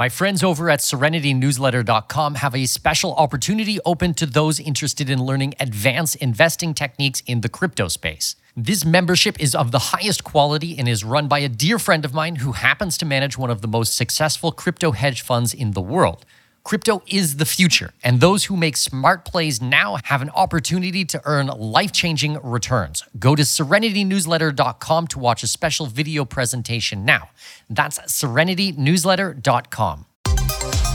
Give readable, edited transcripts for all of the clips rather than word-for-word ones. My friends over at SerenityNewsletter.com have a special opportunity open to those interested in learning advanced investing techniques in the crypto space. This membership is of the highest quality and is run by a dear friend of mine who happens to manage one of the most successful crypto hedge funds in the world. Crypto is the future, and those who make smart plays now have an opportunity to earn life-changing returns. Go to SerenityNewsletter.com to watch a special video presentation now. That's SerenityNewsletter.com.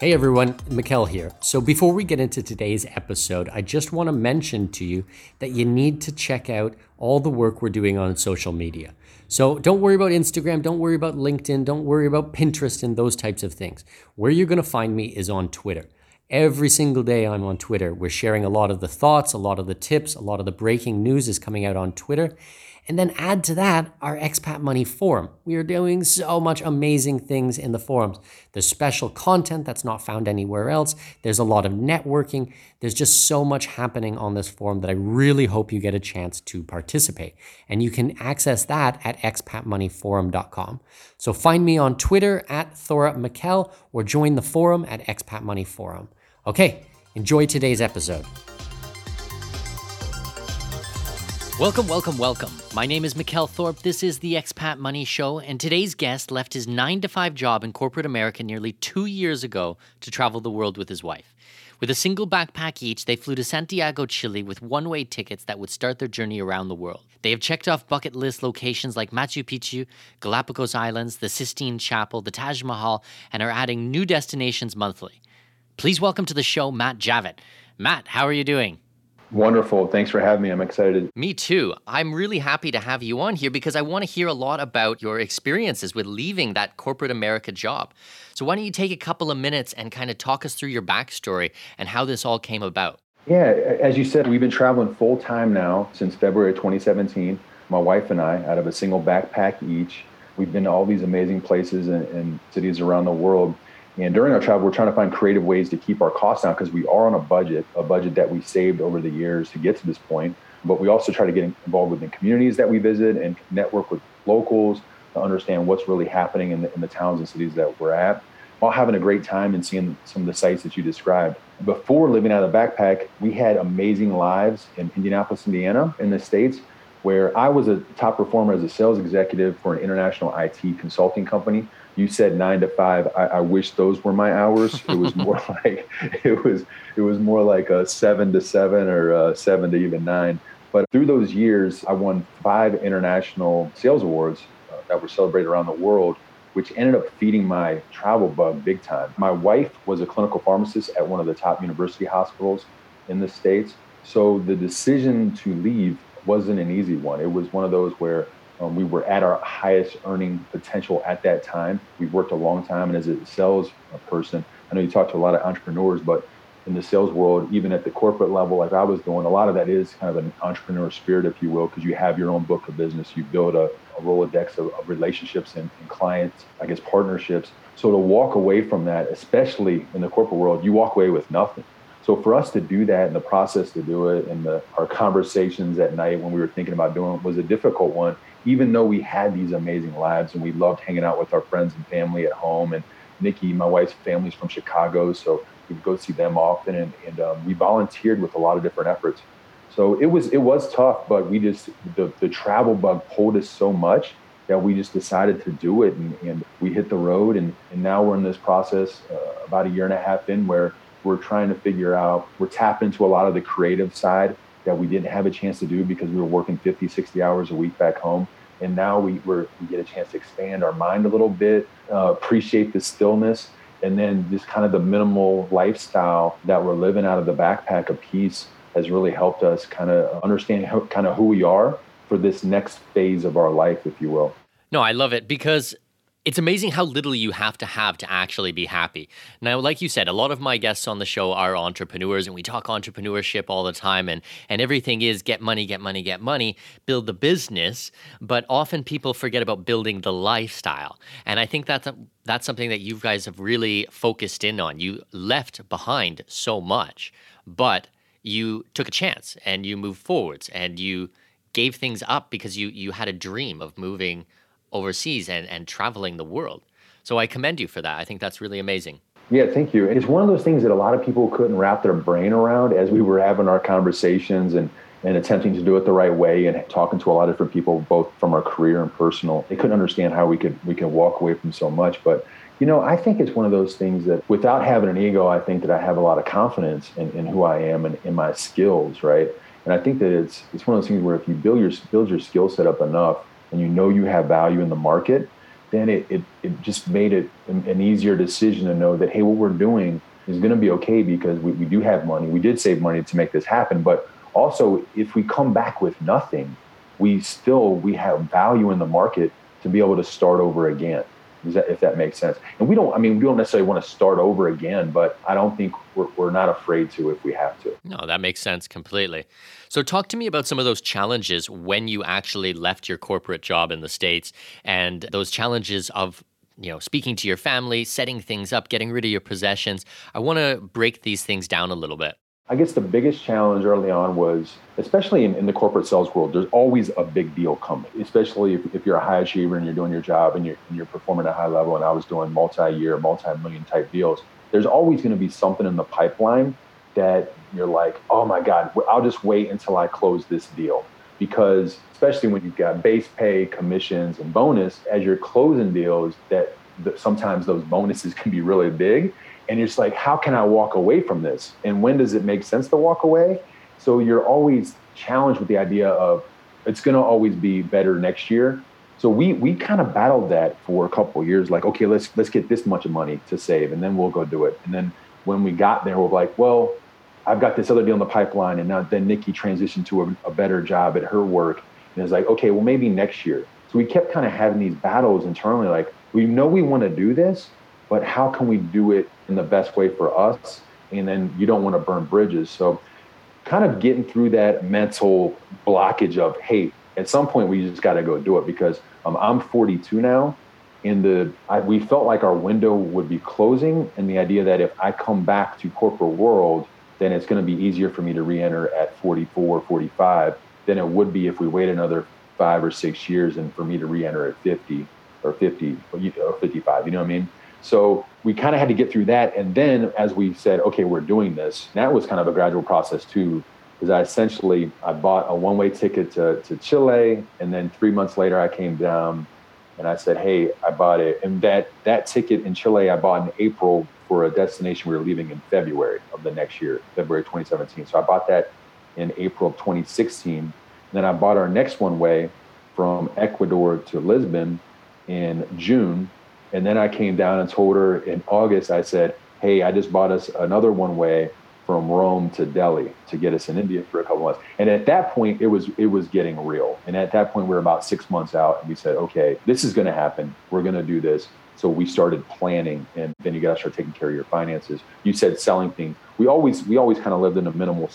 Hey everyone, Mikkel here. So before we get into today's episode, I just want to mention to you that you need to check out all the work we're doing on social media. So don't worry about Instagram, don't worry about LinkedIn, don't worry about Pinterest and those types of things. Where you're going to find me is on Twitter. Every single day I'm on Twitter. We're sharing a lot of the thoughts, a lot of the tips, a lot of the breaking news is coming out on Twitter. And then add to that our Expat Money Forum. We are doing so much amazing things in the forums. There's special content that's not found anywhere else. There's a lot of networking. There's just so much happening on this forum that I really hope you get a chance to participate. And you can access that at expatmoneyforum.com. So find me on Twitter at Thorup Mikkel or join the forum at Expat Money Forum. Okay, enjoy today's episode. Welcome, welcome, welcome. My name is Mikkel Thorup. This is the Expat Money Show, and today's guest left his 9-to-5 job in corporate America nearly 2 years ago to travel the world with his wife. With a single backpack each, they flew to Santiago, Chile with one-way tickets that would start their journey around the world. They have checked off bucket list locations like Machu Picchu, Galapagos Islands, the Sistine Chapel, the Taj Mahal, and are adding new destinations monthly. Please welcome to the show, Matt Javitt. Matt, how are you doing? Wonderful. Thanks for having me. I'm excited. Me too. I'm really happy to have you on here because I want to hear a lot about your experiences with leaving that corporate America job. So why don't you take a couple of minutes and kind of talk us through your backstory and how this all came about? Yeah, as you said, we've been traveling full time now since February 2017. My wife and I, out of a single backpack each, we've been to all these amazing places and cities around the world. And during our travel, we're trying to find creative ways to keep our costs down because we are on a budget that we saved over the years to get to this point. But we also try to get involved with the communities that we visit and network with locals to understand what's really happening in the towns and cities that we're at, while having a great time and seeing some of the sites that you described. Before living out of the backpack, we had amazing lives in Indianapolis, Indiana, in the States, where I was a top performer as a sales executive for an international IT consulting company. You said 9 to 5. I wish those were my hours. It was more like it was more like a 7 to 7 or a 7 to even 9. But through those years, I won 5 international sales awards that were celebrated around the world, which ended up feeding my travel bug big time. My wife was a clinical pharmacist at one of the top university hospitals in the States. So the decision to leave wasn't an easy one. It was one of those where we were at our highest earning potential at that time. We've worked a long time. And as a sales person, I know you talk to a lot of entrepreneurs, but in the sales world, even at the corporate level, like I was doing, a lot of that is kind of an entrepreneur spirit, if you will, because you have your own book of business. You build a Rolodex of relationships and clients, I guess, partnerships. So to walk away from that, especially in the corporate world, you walk away with nothing. So for us to do that and the process to do it and our conversations at night when we were thinking about doing it was a difficult one, even though we had these amazing lives and we loved hanging out with our friends and family at home. And Nikki, my wife's family's from Chicago, so we'd go see them often. And we volunteered with a lot of different efforts. So it was tough, but we just, the travel bug pulled us so much that we just decided to do it. And we hit the road and now we're in this process about a year and a half in where we're trying to figure out, we're tapped into a lot of the creative side that we didn't have a chance to do because we were working 50, 60 hours a week back home. And now we get a chance to expand our mind a little bit, appreciate the stillness, and then just kind of the minimal lifestyle that we're living out of the backpack of peace has really helped us kind of understand kind of who we are for this next phase of our life, if you will. No, I love it because It's amazing how little you have to actually be happy. Now, like you said, a lot of my guests on the show are entrepreneurs, and we talk entrepreneurship all the time, and everything is get money, build the business, but often people forget about building the lifestyle. And I think that's something that you guys have really focused in on. You left behind so much, but you took a chance, and you moved forwards, and you gave things up because you had a dream of moving overseas and traveling the world. So I commend you for that. I think that's really amazing. Yeah, thank you. It's one of those things that a lot of people couldn't wrap their brain around as we were having our conversations and attempting to do it the right way and talking to a lot of different people, both from our career and personal. They couldn't understand how we could walk away from so much. But, you know, I think it's one of those things that without having an ego, I think that I have a lot of confidence in who I am and in my skills, right? And I think that it's one of those things where if you build your skill set up enough, and you know you have value in the market, then it just made it an easier decision to know that, hey, what we're doing is going to be okay because we do have money. We did save money to make this happen. But also, if we come back with nothing, we have value in the market to be able to start over again, if that makes sense. And we don't necessarily want to start over again, but I don't think we're not afraid to if we have to. No, that makes sense completely. So talk to me about some of those challenges when you actually left your corporate job in the States, and those challenges of, you know, speaking to your family, setting things up, getting rid of your possessions. I want to break these things down a little bit. I guess the biggest challenge early on was, especially in the corporate sales world, there's always a big deal coming, especially if you're a high achiever and you're doing your job and you're performing at a high level. And I was doing multi-year, multi-million type deals. There's always going to be something in the pipeline that you're like, oh my God, I'll just wait until I close this deal. Because especially when you've got base pay, commissions, and bonus, as you're closing deals, that sometimes those bonuses can be really big. And you're just like, how can I walk away from this? And when does it make sense to walk away? So you're always challenged with the idea of it's going to always be better next year. So we kind of battled that for a couple of years. Like, okay, let's get this much of money to save, and then we'll go do it. And then when we got there, we're like, well, I've got this other deal in the pipeline. And now then Nikki transitioned to a better job at her work. And it's like, okay, well, maybe next year. So we kept kind of having these battles internally, like, we know we want to do this, but how can we do it in the best way for us? And then you don't want to burn bridges. So kind of getting through that mental blockage of, hey, at some point we just got to go do it, because I'm 42 now, and we felt like our window would be closing, and the idea that if I come back to corporate world, then it's going to be easier for me to re-enter at 44, 45 than it would be if we wait another 5 or 6 years and for me to re-enter at 50 or 55, you know what I mean? So we kind of had to get through that. And then as we said, okay, we're doing this, that was kind of a gradual process too, because I bought a one-way ticket to Chile. And then 3 months later, I came down and I said, hey, I bought it. And that ticket in Chile, I bought in April for a destination we were leaving in February of the next year, February 2017. So I bought that in April of 2016. And then I bought our next one-way from Ecuador to Lisbon in June. And then I came down and told her in August, I said, hey, I just bought us another one-way from Rome to Delhi to get us in India for a couple months. And at that point, it was getting real. And at that point, we were about 6 months out, and we said, okay, this is going to happen. We're going to do this. So we started planning, and then you got to start taking care of your finances. You said selling things. We always kind of lived in a minimal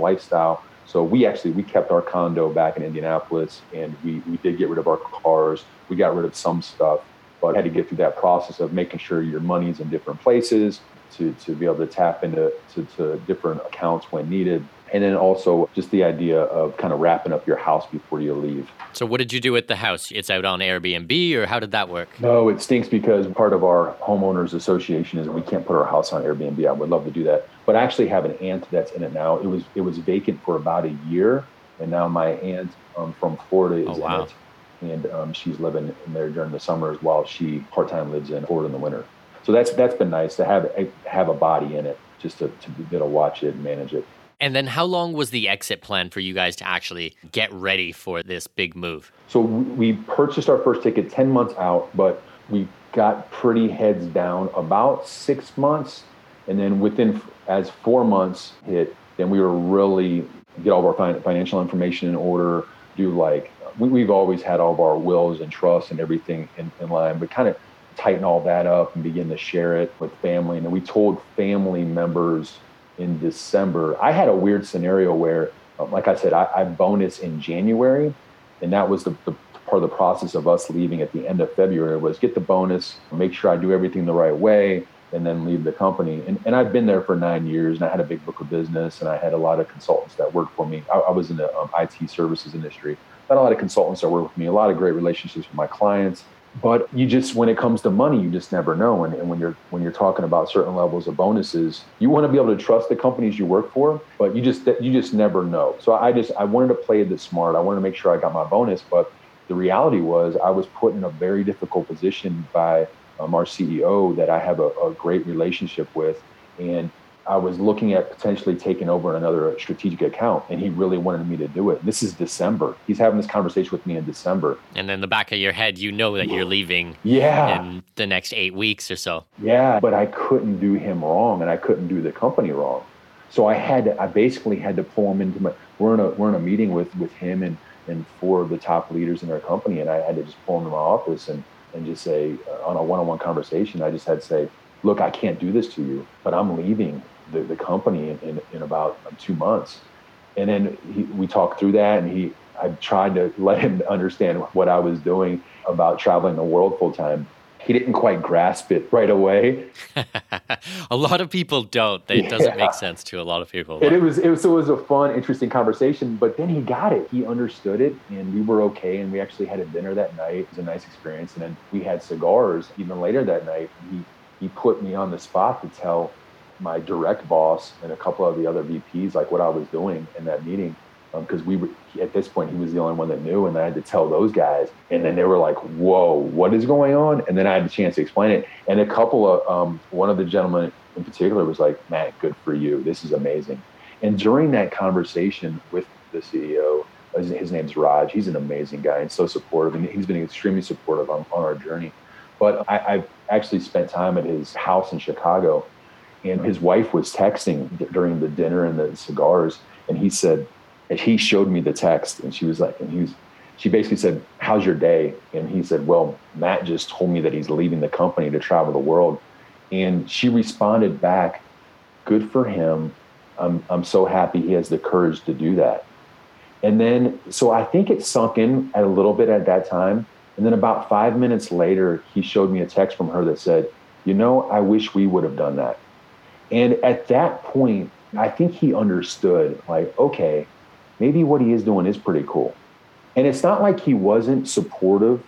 lifestyle. So we kept our condo back in Indianapolis, and we did get rid of our cars. We got rid of some stuff. But had to get through that process of making sure your money's in different places to be able to tap into to different accounts when needed. And then also just the idea of kind of wrapping up your house before you leave. So what did you do with the house? It's out on Airbnb, or how did that work? No, it stinks because part of our homeowners association is we can't put our house on Airbnb. I would love to do that. But I actually have an aunt that's in it now. It was vacant for about a year. And now my aunt from Florida is in it. And she's living in there during the summers while she part-time lives in Florida in the winter. So that's been nice to have a body in it, just to be able to watch it and manage it. And then how long was the exit plan for you guys to actually get ready for this big move? So we purchased our first ticket 10 months out, but we got pretty heads down about 6 months. And then as 4 months hit, then we were really get all of our financial information in order, do like, we've always had all of our wills and trusts and everything in line, but kind of tighten all that up and begin to share it with family. And then we told family members in December. I had a weird scenario where, like I said, I bonus in January, and that was the part of the process of us leaving at the end of February was get the bonus, make sure I do everything the right way, and then leave the company. And I've been there for 9 years, and I had a big book of business, and I had a lot of consultants that worked for me. I was in the IT services industry. I had a lot of consultants that worked with me, a lot of great relationships with my clients. But you just, when it comes to money, you just never know. And when you're talking about certain levels of bonuses, you want to be able to trust the companies you work for, but you just never know. So I wanted to play this smart. I wanted to make sure I got my bonus. But the reality was I was put in a very difficult position by our CEO that I have a great relationship with. And I was looking at potentially taking over another strategic account, and he really wanted me to do it. This is December. He's having this conversation with me in December. And then in the back of your head, you know that you're leaving in the next 8 weeks or so. Yeah, but I couldn't do him wrong, and I couldn't do the company wrong. So I basically had to pull him into my, we're in a meeting with him and four of the top leaders in our company. And I had to just pull him to my office and just say, on a one-on-one conversation, I just had to say, look, I can't do this to you, but I'm leaving the company in about 2 months. And then we talked through that, and I tried to let him understand what I was doing about traveling the world full time. He didn't quite grasp it right away. A lot of people don't. It doesn't make sense to a lot of people. And it was a fun, interesting conversation, but then he got it. He understood it, and we were okay, and we actually had a dinner that night. It was a nice experience, and then we had cigars even later that night. He put me on the spot to tell my direct boss and a couple of the other VPs, like what I was doing in that meeting. Because at this point, he was the only one that knew, and I had to tell those guys. And then they were like, whoa, what is going on? And then I had the chance to explain it. And a couple of, one of the gentlemen in particular was like, Matt, good for you. This is amazing. And during that conversation with the CEO, his name's Raj. He's an amazing guy and so supportive. And he's been extremely supportive on our journey. But I actually spent time at his house in Chicago, and his wife was texting during the dinner and the cigars. And he said, and he showed me the text, and she was like, she basically said, how's your day? And he said, well, Matt just told me that he's leaving the company to travel the world. And she responded back, good for him. I'm so happy he has the courage to do that. And then, so I think it sunk in a little bit at that time. And then about 5 minutes later, he showed me a text from her that said, you know, I wish we would have done that. And at that point, I think he understood, like, okay, maybe what he is doing is pretty cool. And it's not like he wasn't supportive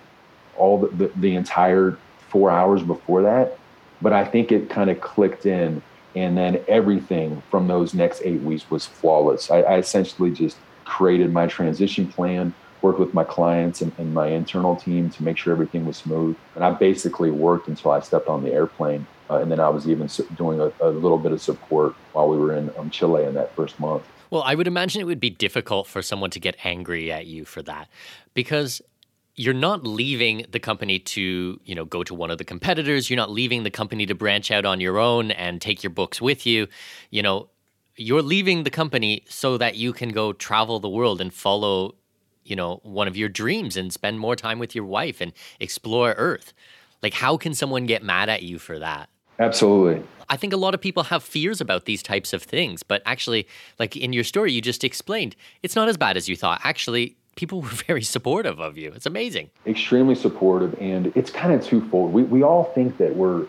all the entire 4 hours before that, but I think it kind of clicked in. And then everything from those next 8 weeks was flawless. I essentially just created my transition plan, worked with my clients and my internal team to make sure everything was smooth. And I basically worked until I stepped on the airplane. And then I was even doing a little bit of support while we were in Chile in that first month. Well, I would imagine it would be difficult for someone to get angry at you for that, because you're not leaving the company to, you know, go to one of the competitors. You're not leaving the company to branch out on your own and take your books with you. You know, you're leaving the company so that you can go travel the world and follow, you know, one of your dreams and spend more time with your wife and explore Earth. Like, how can someone get mad at you for that? Absolutely. I think a lot of people have fears about these types of things, but actually, like in your story, you just explained, it's not as bad as you thought. Actually, people were very supportive of you. It's amazing. Extremely supportive. And it's kind of twofold. We all think that we're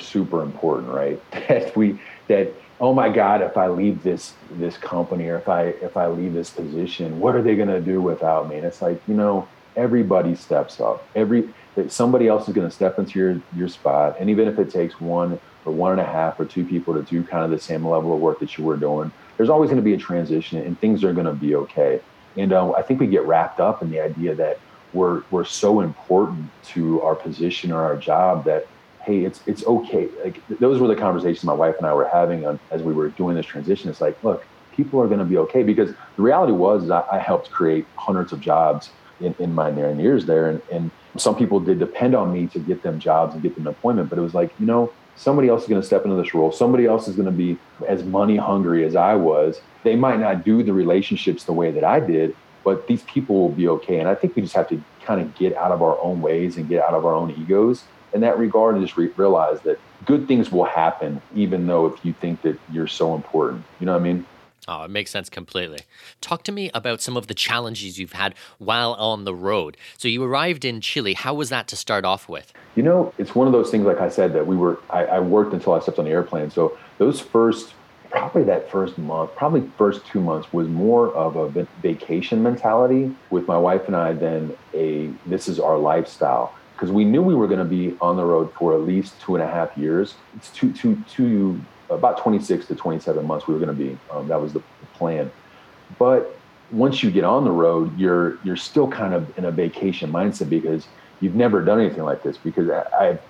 super important, right? That oh my God, if I leave this company, or if I leave this position, what are they going to do without me? And it's like, you know, everybody steps up. Somebody else is going to step into your spot. And even if it takes one or one and a half or two people to do kind of the same level of work that you were doing, there's always going to be a transition, and things are going to be okay. And I think we get wrapped up in the idea that we're so important to our position or our job that, hey, it's okay. Like, those were the conversations my wife and I were having as we were doing this transition. It's like, look, people are going to be okay, because the reality was I helped create hundreds of jobs in my 9 years there. And some people did depend on me to get them jobs and get them employment, but it was like, you know, somebody else is going to step into this role. Somebody else is going to be as money hungry as I was. They might not do the relationships the way that I did, but these people will be okay. And I think we just have to kind of get out of our own ways and get out of our own egos in that regard, and just realize that good things will happen, even though if you think that you're so important, you know what I mean? Oh, it makes sense completely. Talk to me about some of the challenges you've had while on the road. So you arrived in Chile. How was that to start off with? You know, it's one of those things, like I said, that I worked until I stepped on the airplane. So first 2 months was more of a vacation mentality with my wife and I than this is our lifestyle. Because we knew we were going to be on the road for at least 2.5 years. It's about 26 to 27 months we were going to be. That was the plan. But once you get on the road, you're still kind of in a vacation mindset because you've never done anything like this. Because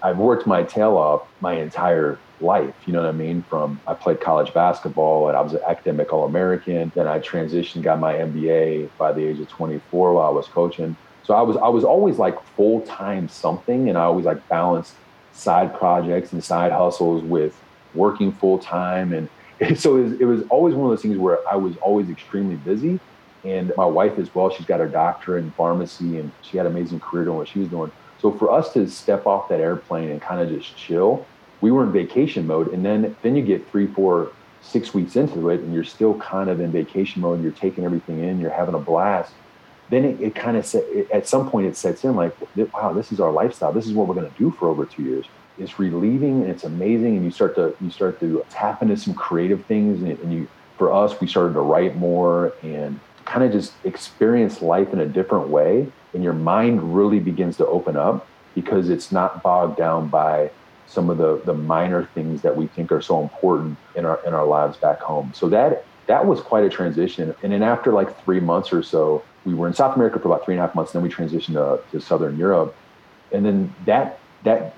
I've worked my tail off my entire life. You know what I mean? I played college basketball and I was an academic All-American. Then I transitioned, got my MBA by the age of 24 while I was coaching. So I was always like full-time something, and I always like balanced side projects and side hustles with working full-time. And so it was always one of those things where I was always extremely busy. And my wife as well, she's got her doctorate in pharmacy, and she had an amazing career doing what she was doing. So for us to step off that airplane and kind of just chill, we were in vacation mode. And then you get 3, 4, 6 weeks into it, and you're still kind of in vacation mode. You're taking everything in. You're having a blast. Then at some point it sets in like, wow, this is our lifestyle. This is what we're going to do for over 2 years. It's relieving and it's amazing. And you start to tap into some creative things. And for us, we started to write more and kind of just experience life in a different way. And your mind really begins to open up because it's not bogged down by some of the minor things that we think are so important in our lives back home. So that was quite a transition. And then after like 3 months or so, we were in South America for about 3.5 months, and then we transitioned to Southern Europe. And then that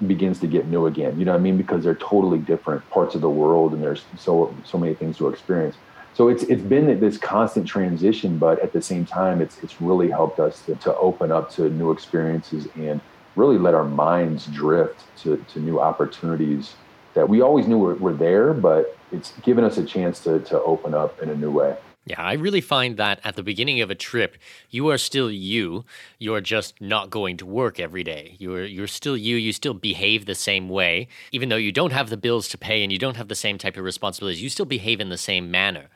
begins to get new again, you know what I mean? Because they're totally different parts of the world, and there's so many things to experience. So it's been this constant transition, but at the same time, it's really helped us to open up to new experiences and really let our minds drift to new opportunities that we always knew were there, but it's given us a chance to open up in a new way. Yeah, I really find that at the beginning of a trip, you are still you. You're just not going to work every day. You're still you. You still behave the same way. Even though you don't have the bills to pay and you don't have the same type of responsibilities, you still behave in the same manner.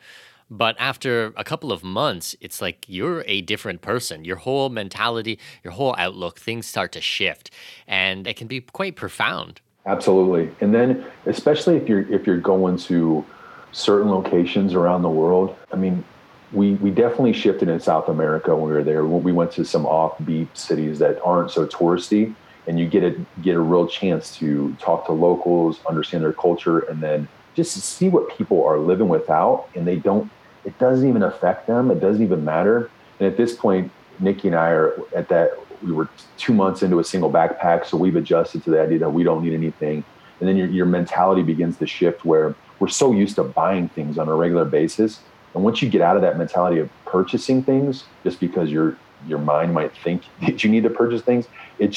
But after a couple of months, it's like you're a different person. Your whole mentality, your whole outlook, things start to shift. And it can be quite profound. Absolutely. And then especially if you're going to certain locations around the world. I mean, we definitely shifted in South America when we were there. We went to some offbeat cities that aren't so touristy, and you get a real chance to talk to locals, understand their culture, and then just see what people are living without. And it doesn't even affect them. It doesn't even matter. And at this point, Nikki and I we were 2 months into a single backpack. So we've adjusted to the idea that we don't need anything. And then your mentality begins to shift where we're so used to buying things on a regular basis. And once you get out of that mentality of purchasing things, just because your mind might think that you need to purchase things, it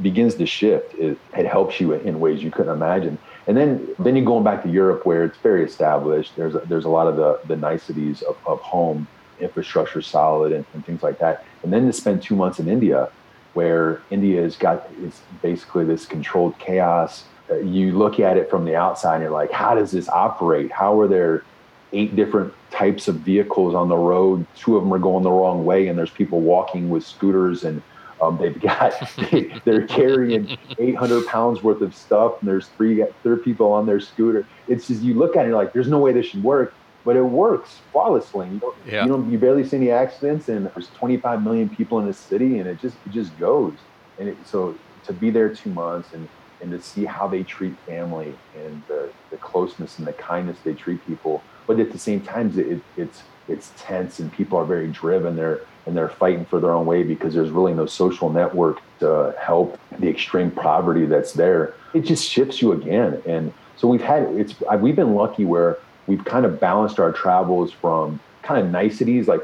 begins to shift. It helps you in ways you couldn't imagine. And then you're going back to Europe where it's very established. There's a lot of the niceties of home, infrastructure solid and things like that. And then to spend 2 months in India, where India it's basically this controlled chaos. You look at it from the outside and you're like, how does this operate? How are there 8 different types of vehicles on the road? 2 of them are going the wrong way, and there's people walking with scooters, and they're carrying 800 pounds worth of stuff, and there's three people on their scooter. It's just, you look at it and you're like, there's no way this should work, but it works flawlessly. You barely see any accidents, and there's 25 million people in this city, and it just goes. And so to be there 2 months and to see how they treat family and the closeness and the kindness they treat people. But at the same time, it's tense, and people are very driven there, and they're fighting for their own way because there's really no social network to help the extreme poverty that's there. It just shifts you again. And so we've been lucky where we've kind of balanced our travels from kind of niceties, like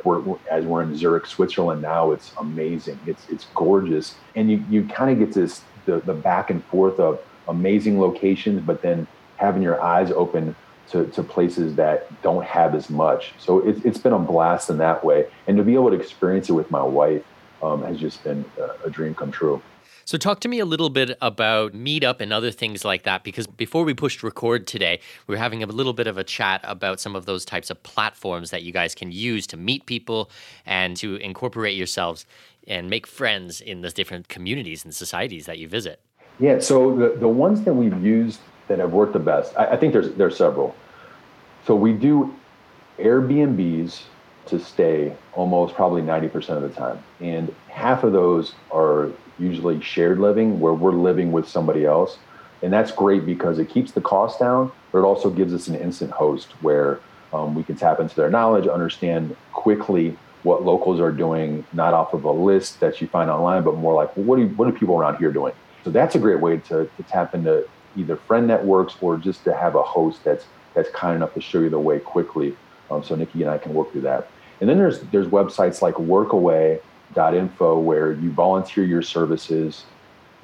as we're in Zurich, Switzerland now. It's amazing. It's gorgeous. And you kind of get this, the back and forth of amazing locations, but then having your eyes open to places that don't have as much. So it's been a blast in that way. And to be able to experience it with my wife has just been a dream come true. So talk to me a little bit about Meetup and other things like that, because before we pushed record today, we were having a little bit of a chat about some of those types of platforms that you guys can use to meet people and to incorporate yourselves and make friends in the different communities and societies that you visit. Yeah, so the ones that we've used that have worked the best, I think there's several. So we do Airbnbs to stay almost probably 90% of the time. And half of those are usually shared living, where we're living with somebody else. And that's great because it keeps the cost down, but it also gives us an instant host where we can tap into their knowledge, understand quickly what locals are doing, not off of a list that you find online, but more like, well, what are people around here doing? So that's a great way to tap into either friend networks or just to have a host that's kind enough to show you the way quickly. So Nikki and I can work through that. And then there's websites like workaway.info where you volunteer your services,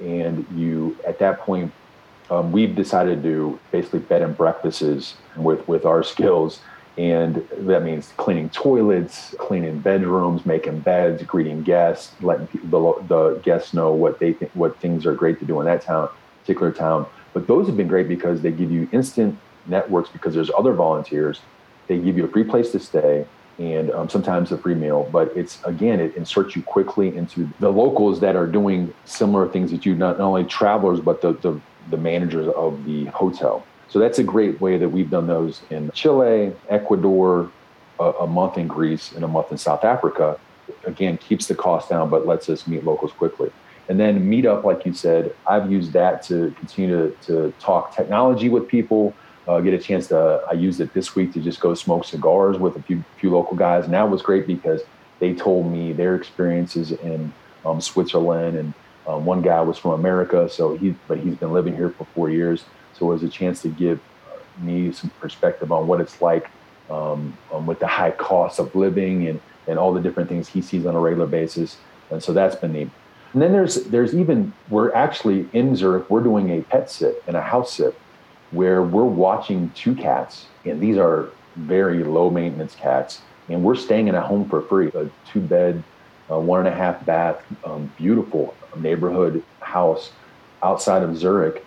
and you, at that point, we've decided to do basically bed and breakfasts with our skills. And that means cleaning toilets, cleaning bedrooms, making beds, greeting guests, letting the guests know what things are great to do in that particular town. But those have been great because they give you instant networks, because there's other volunteers. They give you a free place to stay and sometimes a free meal. But it's, again, it inserts you quickly into the locals that are doing similar things that you, not only travelers, but the managers of the hotel. So that's a great way that we've done those in Chile, Ecuador, a month in Greece, and a month in South Africa. Again, keeps the cost down, but lets us meet locals quickly. And then Meetup, like you said, I've used that to continue to talk technology with people, get a chance to, I used it this week to just go smoke cigars with a few local guys. And that was great because they told me their experiences in Switzerland. And one guy was from America, but he's been living here for 4 years. So it was a chance to give me some perspective on what it's like with the high cost of living and all the different things he sees on a regular basis. And so that's been neat. And then there's even, we're actually in Zurich, we're doing a pet sit and a house sit where we're watching two cats. And these are very low maintenance cats. And we're staying in a home for free, a 2-bed, 1.5-bath, beautiful neighborhood house outside of Zurich,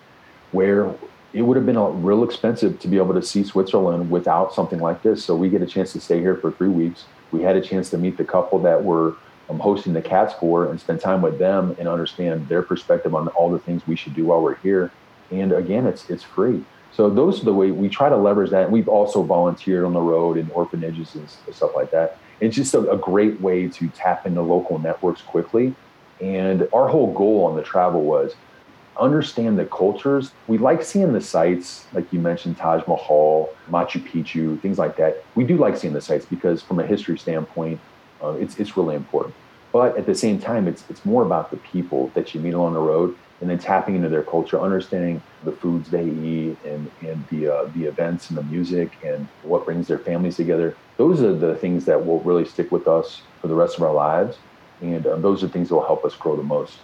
where it would have been real expensive to be able to see Switzerland without something like this. So we get a chance to stay here for 3 weeks. We had a chance to meet the couple that we're hosting the cats for and spend time with them and understand their perspective on all the things we should do while we're here. And again, it's free. So those are the way we try to leverage that. We've also volunteered on the road in orphanages and stuff like that. It's just a great way to tap into local networks quickly. And our whole goal on the travel was understand the cultures. We like seeing the sites, like you mentioned, Taj Mahal, Machu Picchu, things like that. We do like seeing the sites because from a history standpoint, it's really important. But at the same time, it's more about the people that you meet along the road and then tapping into their culture, understanding the foods they eat and the events and the music and what brings their families together. Those are the things that will really stick with us for the rest of our lives. And those are things that will help us grow the most.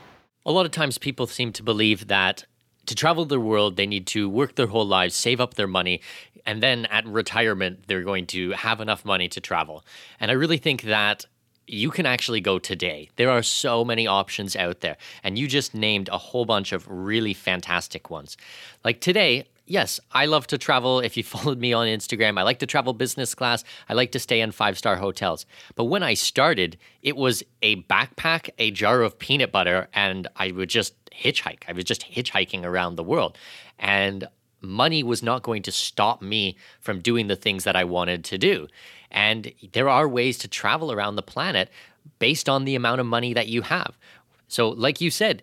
A lot of times people seem to believe that to travel the world, they need to work their whole lives, save up their money, and then at retirement, they're going to have enough money to travel. And I really think that you can actually go today. There are so many options out there, and you just named a whole bunch of really fantastic ones. Like today, yes, I love to travel. If you followed me on Instagram, I like to travel business class. I like to stay in 5-star hotels. But when I started, it was a backpack, a jar of peanut butter, and I would just hitchhike. I was just hitchhiking around the world. And money was not going to stop me from doing the things that I wanted to do. And there are ways to travel around the planet based on the amount of money that you have. So like you said,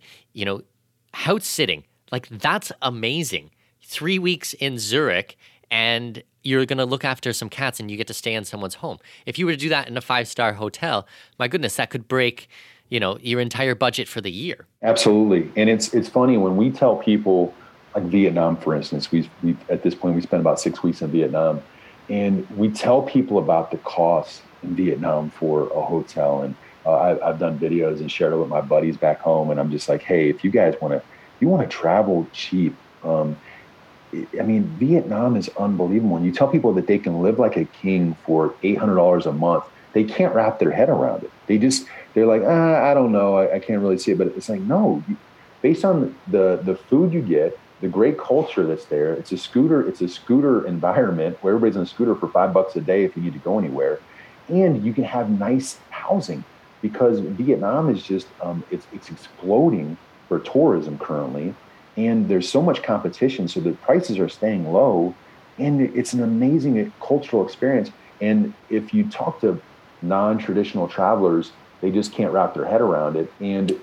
house sitting, like that's amazing. 3 weeks in Zurich, and you're going to look after some cats, and you get to stay in someone's home. If you were to do that in a 5-star hotel, my goodness, that could break, your entire budget for the year. Absolutely. And it's funny when we tell people, like Vietnam, for instance, we at this point, we spent about 6 weeks in Vietnam, and we tell people about the cost in Vietnam for a hotel. And I've done videos and shared it with my buddies back home. And I'm just like, hey, if you guys want to travel cheap, Vietnam is unbelievable. When you tell people that they can live like a king for $800 a month, they can't wrap their head around it. They're like, I don't know. I can't really see it. But it's like, no, based on the food you get, the great culture that's there. It's a scooter environment where everybody's on a scooter for $5 a day if you need to go anywhere. And you can have nice housing because Vietnam is just, it's exploding for tourism currently. And there's so much competition. So the prices are staying low and it's an amazing cultural experience. And if you talk to non-traditional travelers, they just can't wrap their head around it. And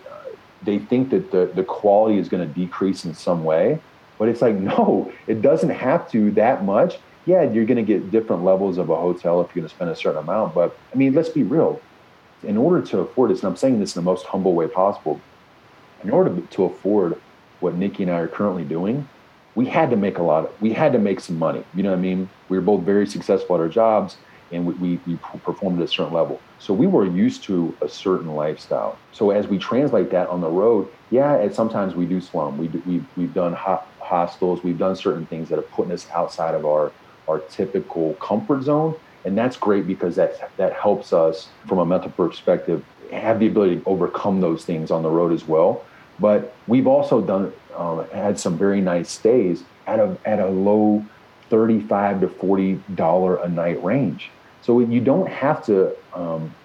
they think that the quality is going to decrease in some way, but it's like, no, it doesn't have to that much. Yeah, you're going to get different levels of a hotel if you're going to spend a certain amount. But I mean, let's be real. In order to afford this, and I'm saying this in the most humble way possible, in order to afford what Nikki and I are currently doing, we had to make we had to make some money. You know what I mean? We were both very successful at our jobs and we performed at a certain level. So we were used to a certain lifestyle. So as we translate that on the road, yeah, and sometimes we do slum. We've done hostels. We've done certain things that are putting us outside of our typical comfort zone. And that's great because that helps us from a mental perspective, have the ability to overcome those things on the road as well. But we've also done had some very nice stays at a low $35 to $40 a night range. So you don't have to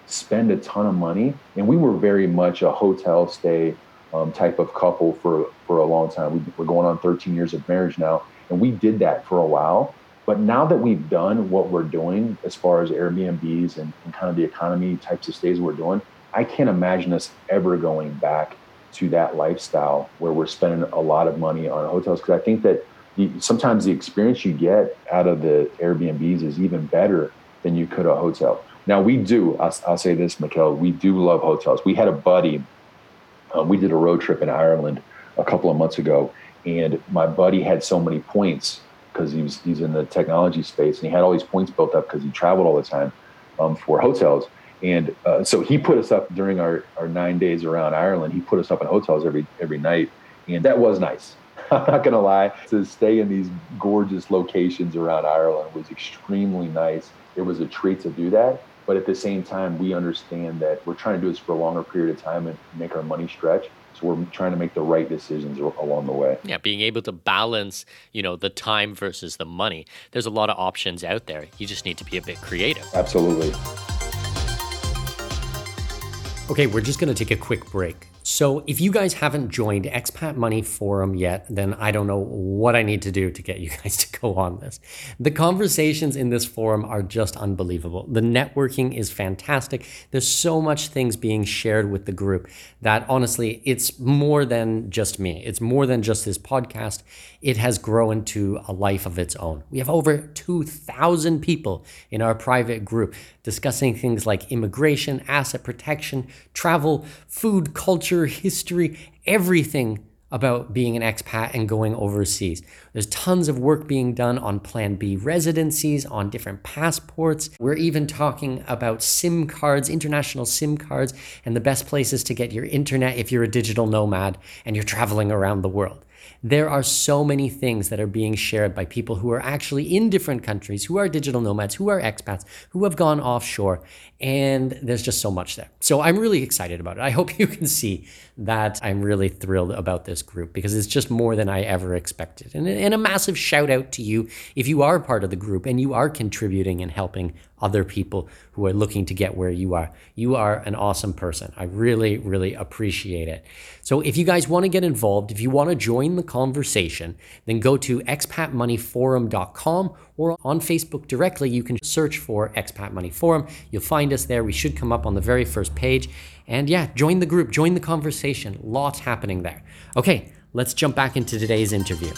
spend a ton of money. And we were very much a hotel stay type of couple for a long time. We're going on 13 years of marriage now. And we did that for a while. But now that we've done what we're doing as far as Airbnbs and kind of the economy types of stays we're doing, I can't imagine us ever going back to that lifestyle where we're spending a lot of money on hotels. Because I think that sometimes the experience you get out of the Airbnbs is even better than you could a hotel. Now we do, I'll say this, Mikkel, we do love hotels. We had a buddy, we did a road trip in Ireland a couple of months ago, and my buddy had so many points because he's in the technology space and he had all these points built up because he traveled all the time for hotels. And so he put us up during our 9 days around Ireland. He put us up in hotels every night. And that was nice. I'm not going to lie. To stay in these gorgeous locations around Ireland was extremely nice. It was a treat to do that. But at the same time, we understand that we're trying to do this for a longer period of time and make our money stretch. So we're trying to make the right decisions along the way. Yeah, being able to balance, the time versus the money. There's a lot of options out there. You just need to be a bit creative. Absolutely. Okay, we're just going to take a quick break. So if you guys haven't joined Expat Money Forum yet, then I don't know what I need to do to get you guys to go on this. The conversations in this forum are just unbelievable. The networking is fantastic. There's so much things being shared with the group that honestly, it's more than just me. It's more than just this podcast. It has grown into a life of its own. We have over 2,000 people in our private group discussing things like immigration, asset protection, travel, food, culture, history, everything about being an expat and going overseas. There's tons of work being done on Plan B residencies, on different passports. We're even talking about SIM cards, international SIM cards, and the best places to get your internet if you're a digital nomad and you're traveling around the world. There are so many things that are being shared by people who are actually in different countries, who are digital nomads, who are expats, who have gone offshore, and there's just so much there. So I'm really excited about it. I hope you can see that I'm really thrilled about this group because it's just more than I ever expected. And a massive shout out to you if you are part of the group and you are contributing and helping other people who are looking to get where you are. You are an awesome person. I really, really appreciate it. So if you guys want to get involved, if you want to join the conversation, then go to expatmoneyforum.com or on Facebook directly, you can search for Expat Money Forum. You'll find us there. We should come up on the very first page. And yeah, join the group, join the conversation. Lots happening there. Okay, let's jump back into today's interview.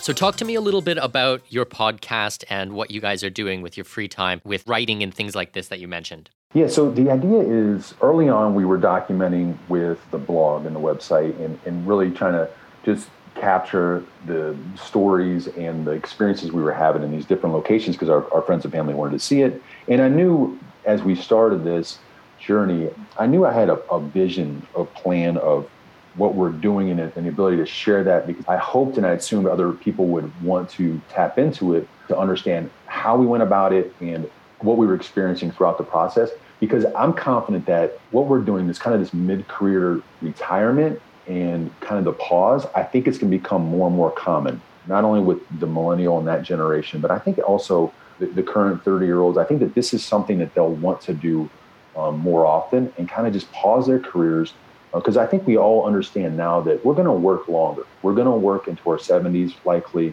So talk to me a little bit about your podcast and what you guys are doing with your free time with writing and things like this that you mentioned. Yeah, so the idea is early on we were documenting with the blog and the website and really trying to just capture the stories and the experiences we were having in these different locations because our friends and family wanted to see it. And I knew as we started this journey, I knew I had a vision, a plan of what we're doing and the ability to share that because I hoped and I assumed other people would want to tap into it to understand how we went about it and what we were experiencing throughout the process. because I'm confident that what we're doing is kind of this mid-career retirement and kind of the pause. I think it's going to become more and more common, not only with the millennial and that generation, but I think also the current 30-year-olds. I think that this is something that they'll want to do more often and kind of just pause their careers, because I think we all understand now that we're going to work longer. We're going to work into our 70s likely,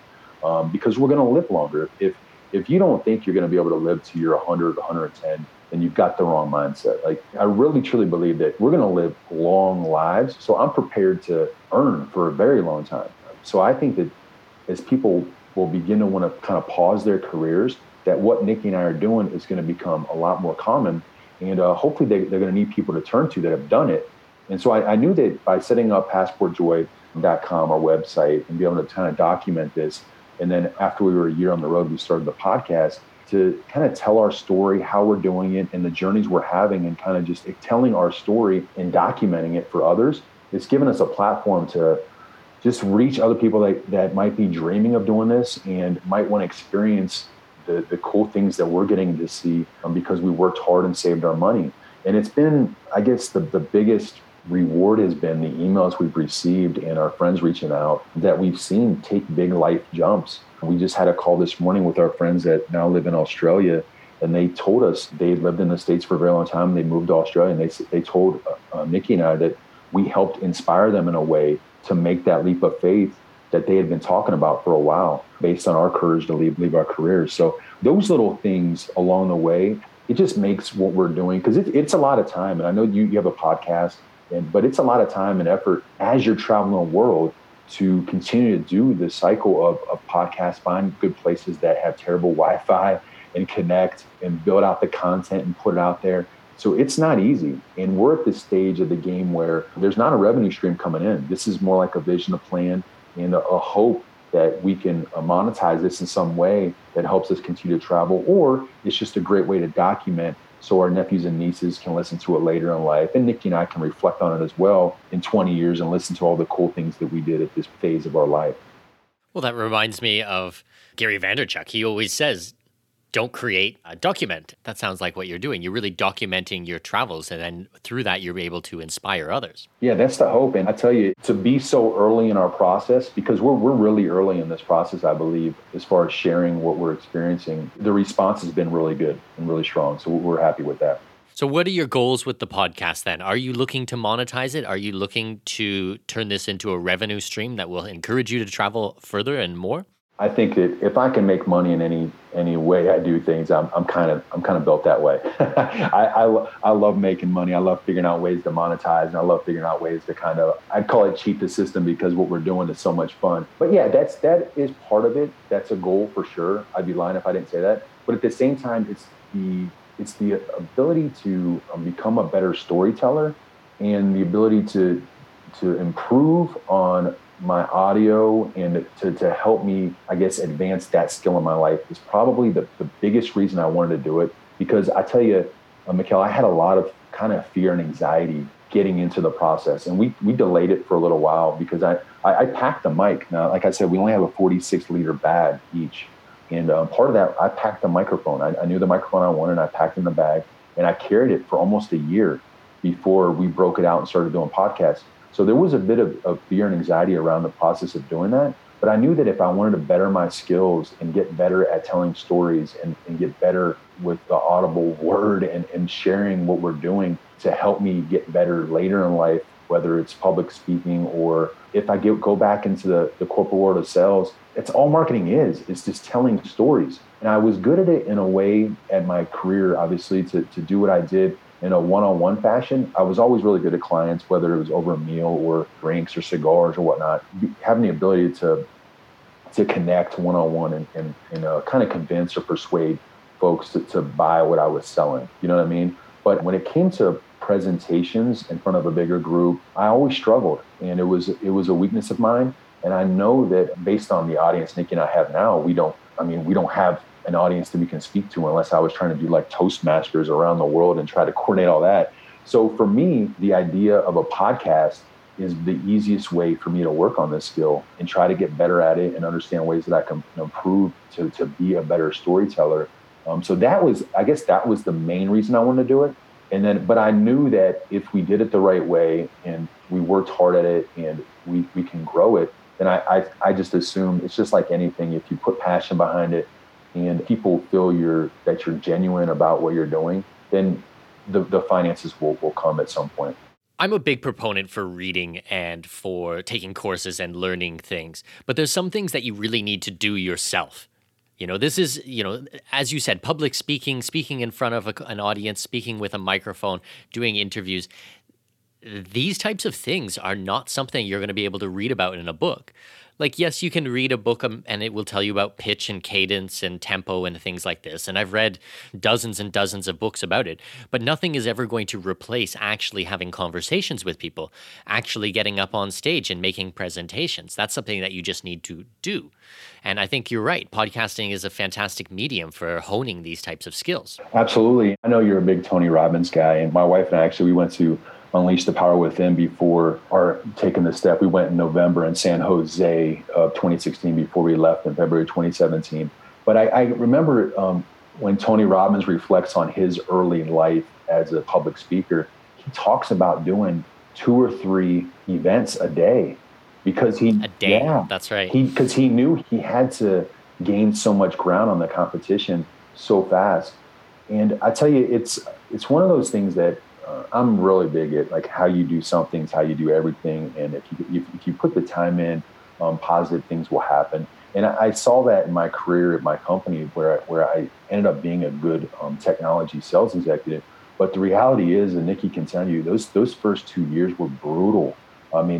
because we're going to live longer. If you don't think you're going to be able to live to your 100, 110, then you've got the wrong mindset. Like, I really, truly believe that we're going to live long lives. So I'm prepared to earn for a very long time. So I think that as people will begin to want to kind of pause their careers, that what Nikki and I are doing is going to become a lot more common. And hopefully they're going to need people to turn to that have done it. And so I knew that by setting up PassportJoy.com, our website, and be able to kind of document this. And then after we were a year on the road, we started the podcast to kind of tell our story, how we're doing it, and the journeys we're having, and kind of just telling our story and documenting it for others. It's given us a platform to just reach other people that might be dreaming of doing this and might want to experience the cool things that we're getting to see because we worked hard and saved our money. And it's been, I guess, the biggest reward has been the emails we've received and our friends reaching out that we've seen take big life jumps. We just had a call this morning with our friends that now live in Australia, and they told us they lived in the States for a very long time. They moved to Australia, and they told Nikki and I that we helped inspire them in a way to make that leap of faith that they had been talking about for a while based on our courage to leave our careers. So those little things along the way, it just makes what we're doing, because it's a lot of time. And I know you have a podcast, but it's a lot of time and effort as you're traveling the world to continue to do the cycle of podcasts, find good places that have terrible Wi-Fi and connect and build out the content and put it out there. So it's not easy. And we're at this stage of the game where there's not a revenue stream coming in. This is more like a vision, a plan, and a hope that we can monetize this in some way that helps us continue to travel, or it's just a great way to document so our nephews and nieces can listen to it later in life. And Nikki and I can reflect on it as well in 20 years and listen to all the cool things that we did at this phase of our life. Well, that reminds me of Gary Vaynerchuk. He always says, don't create, document. That sounds like what you're doing. You're really documenting your travels, and then through that, you're able to inspire others. Yeah, that's the hope. And I tell you, to be so early in our process, because we're really early in this process, I believe, as far as sharing what we're experiencing, the response has been really good and really strong. So we're happy with that. So what are your goals with the podcast then? Are you looking to monetize it? Are you looking to turn this into a revenue stream that will encourage you to travel further and more? I think that if I can make money in any way I do things, I'm kind of built that way. I love making money. I love figuring out ways to monetize, and I love figuring out ways to kind of, I'd call it cheat the system, because what we're doing is so much fun. But yeah, that is part of it. That's a goal for sure. I'd be lying if I didn't say that. But at the same time, it's the ability to become a better storyteller, and the ability to improve on my audio, and to help me, I guess, advance that skill in my life is probably the biggest reason I wanted to do it. Because I tell you, Mikkel, I had a lot of kind of fear and anxiety getting into the process. And we delayed it for a little while because I packed the mic. Now, like I said, we only have a 46-liter bag each. And part of that, I packed the microphone. I knew the microphone I wanted, and I packed in the bag. And I carried it for almost a year before we broke it out and started doing podcasts. So there was a bit of fear and anxiety around the process of doing that. But I knew that if I wanted to better my skills and get better at telling stories and get better with the audible word and sharing what we're doing to help me get better later in life, whether it's public speaking or if I go back into the corporate world of sales, it's all marketing is. It's just telling stories. And I was good at it in a way at my career, obviously, to do what I did in a one-on-one fashion. I was always really good at clients, whether it was over a meal or drinks or cigars or whatnot. Having the ability to connect one-on-one and kind of convince or persuade folks to buy what I was selling. You know what I mean? But when it came to presentations in front of a bigger group, I always struggled. And it was a weakness of mine. And I know that based on the audience Nikki and I have now, we don't have an audience that we can speak to unless I was trying to do like Toastmasters around the world and try to coordinate all that. So for me, the idea of a podcast is the easiest way for me to work on this skill and try to get better at it and understand ways that I can improve to be a better storyteller. So that was the main reason I wanted to do it. And then, but I knew that if we did it the right way and we worked hard at it and we can grow it, then I just assume it's just like anything. If you put passion behind it and people feel that you're genuine about what you're doing, then the finances will come at some point. I'm a big proponent for reading and for taking courses and learning things, but there's some things that you really need to do yourself. You know, this is, you know, as you said, public speaking, speaking in front of an audience, speaking with a microphone, doing interviews. These types of things are not something you're going to be able to read about in a book. Like, yes, you can read a book and it will tell you about pitch and cadence and tempo and things like this. And I've read dozens and dozens of books about it, but nothing is ever going to replace actually having conversations with people, actually getting up on stage and making presentations. That's something that you just need to do. And I think you're right. Podcasting is a fantastic medium for honing these types of skills. Absolutely. I know you're a big Tony Robbins guy, and my wife and I actually, we went to Unleash the Power Within before our taking the step. We went in November in San Jose of 2016 before we left in February 2017. But I remember when Tony Robbins reflects on his early life as a public speaker, he talks about doing 2 or 3 events a day because that's right. Because he knew he had to gain so much ground on the competition so fast. And I tell you, it's one of those things that I'm really big at, like, how you do something is how you do everything. And if you put the time in, positive things will happen. And I saw that in my career at my company where I ended up being a good technology sales executive. But the reality is, and Nikki can tell you, those first 2 years were brutal. I mean,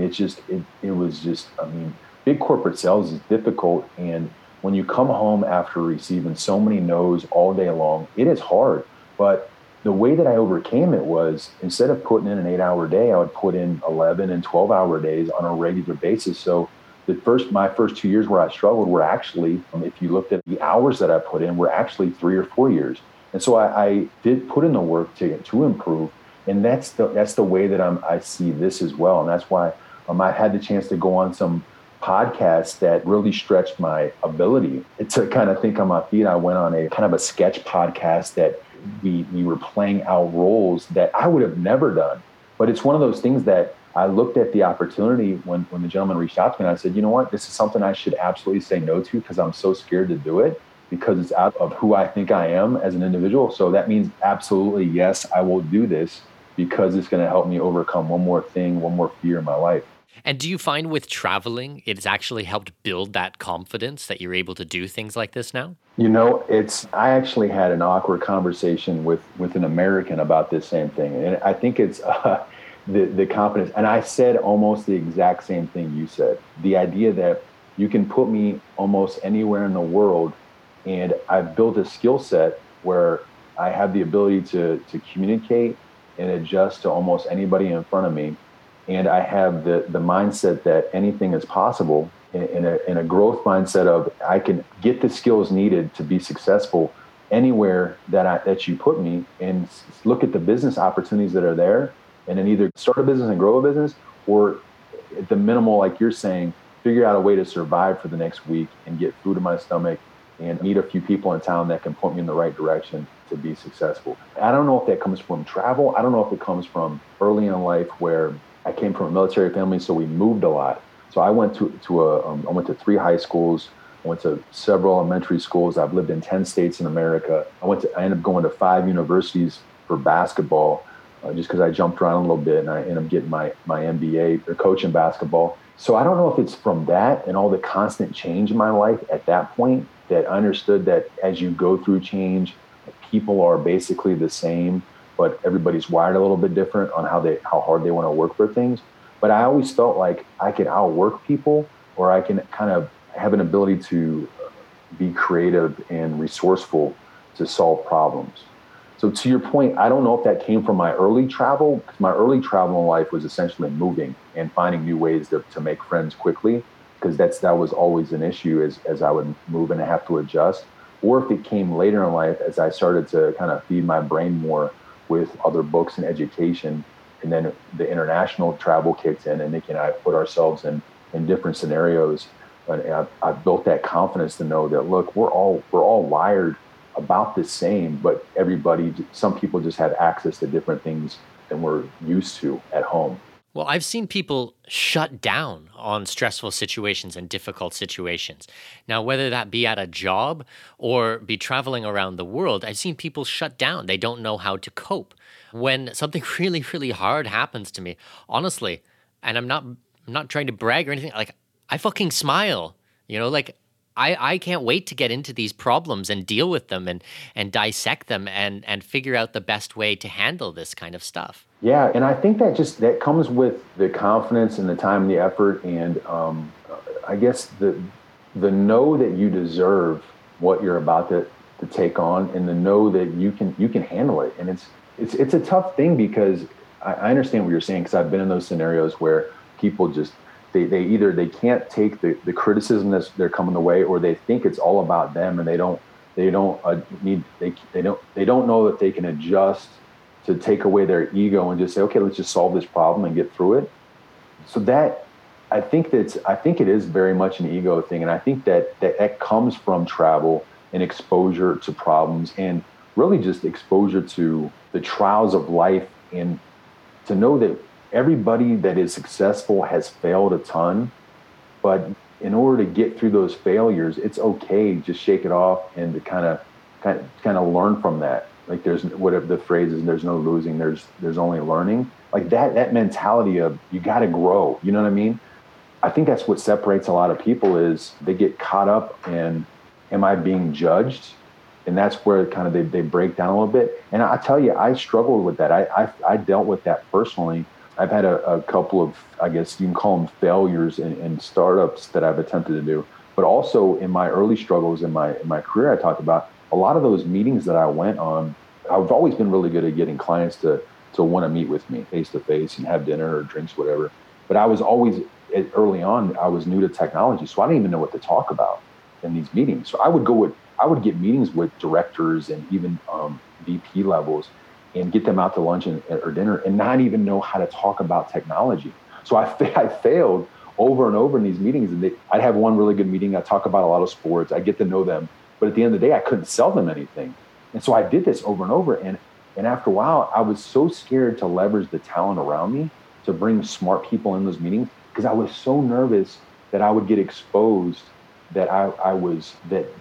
big corporate sales is difficult. And when you come home after receiving so many no's all day long, it is hard. But the way that I overcame it was, instead of putting in an 8-hour day, I would put in 11 and 12-hour days on a regular basis. So my first 2 years where I struggled were actually, if you looked at the hours that I put in, were actually 3 or 4 years. And so I did put in the work to improve. And that's the way that I see this as well. And that's why I had the chance to go on some podcasts that really stretched my ability to kind of think on my feet. I went on a kind of a sketch podcast that we were playing out roles that I would have never done. But it's one of those things that I looked at the opportunity when the gentleman reached out to me, and I said, you know what, this is something I should absolutely say no to because I'm so scared to do it because it's out of who I think I am as an individual. So that means absolutely, yes, I will do this because it's going to help me overcome one more thing, one more fear in my life. And do you find with traveling, it's actually helped build that confidence that you're able to do things like this now? You know, I actually had an awkward conversation with an American about this same thing. And I think it's the confidence. And I said almost the exact same thing you said. The idea that you can put me almost anywhere in the world, and I've built a skill set where I have the ability to communicate and adjust to almost anybody in front of me. And I have the mindset that anything is possible in a growth mindset of I can get the skills needed to be successful anywhere that you put me, and look at the business opportunities that are there, and then either start a business and grow a business, or at the minimal, like you're saying, figure out a way to survive for the next week and get food in my stomach and meet a few people in town that can point me in the right direction to be successful. I don't know if that comes from travel. I don't know if it comes from early in life where I came from a military family, so we moved a lot. So I went to 3 high schools. I went to several elementary schools. I've lived in 10 states in America. I ended up going to 5 universities for basketball, just because I jumped around a little bit, and I ended up getting my MBA or coaching basketball. So I don't know if it's from that and all the constant change in my life at that point that I understood that as you go through change, people are basically the same, but everybody's wired a little bit different on how hard they want to work for things. But I always felt like I could outwork people, or I can kind of have an ability to be creative and resourceful to solve problems. So to your point, I don't know if that came from my early travel, because my early travel in life was essentially moving and finding new ways to make friends quickly, because that was always an issue as I would move and have to adjust. Or if it came later in life as I started to kind of feed my brain more with other books and education. And then the international travel kicked in, and Nikki and I put ourselves in different scenarios. And I've built that confidence to know that, look, we're all wired about the same, but some people just had access to different things than we're used to at home. Well, I've seen people shut down on stressful situations and difficult situations. Now, whether that be at a job or be traveling around the world, I've seen people shut down. They don't know how to cope. When something really, really hard happens to me, honestly, and I'm not trying to brag or anything, like, I fucking smile, you know, like, I can't wait to get into these problems and deal with them and dissect them and figure out the best way to handle this kind of stuff. Yeah, and I think that comes with the confidence and the time and the effort, and I guess the know that you deserve what you're about to take on, and the know that you can handle it. And it's a tough thing, because I understand what you're saying, because I've been in those scenarios where people just they can't take the criticism that's they're coming the way, or they think it's all about them, and they don't know that they can adjust to take away their ego and just say, okay, let's just solve this problem and get through it. So I think it is very much an ego thing, and I think that comes from travel and exposure to problems, and really just exposure to the trials of life, and to know that everybody that is successful has failed a ton, but in order to get through those failures, it's okay, just shake it off and to kind of learn from that. Like, there's whatever the phrase is, there's no losing, there's only learning. Like that mentality of you got to grow, you know what I mean? I think that's what separates a lot of people, is they get caught up in, am I being judged? And that's where kind of they break down a little bit. And I tell you, I struggled with that. I dealt with that personally. I've had a couple of, I guess you can call them failures in startups that I've attempted to do, but also in my early struggles in my career, I talked about a lot of those meetings that I went on. I've always been really good at getting clients to want to meet with me face to face and have dinner or drinks, whatever. But I was always, early on, I was new to technology, so I didn't even know what to talk about in these meetings. So I would get meetings with directors and even VP levels, and get them out to lunch or dinner and not even know how to talk about technology. So I failed over and over in these meetings. And I'd have one really good meeting. I'd talk about a lot of sports. I'd get to know them. But at the end of the day, I couldn't sell them anything. And so I did this over and over. And after a while, I was so scared to leverage the talent around me to bring smart people in those meetings, because I was so nervous that I would get exposed, that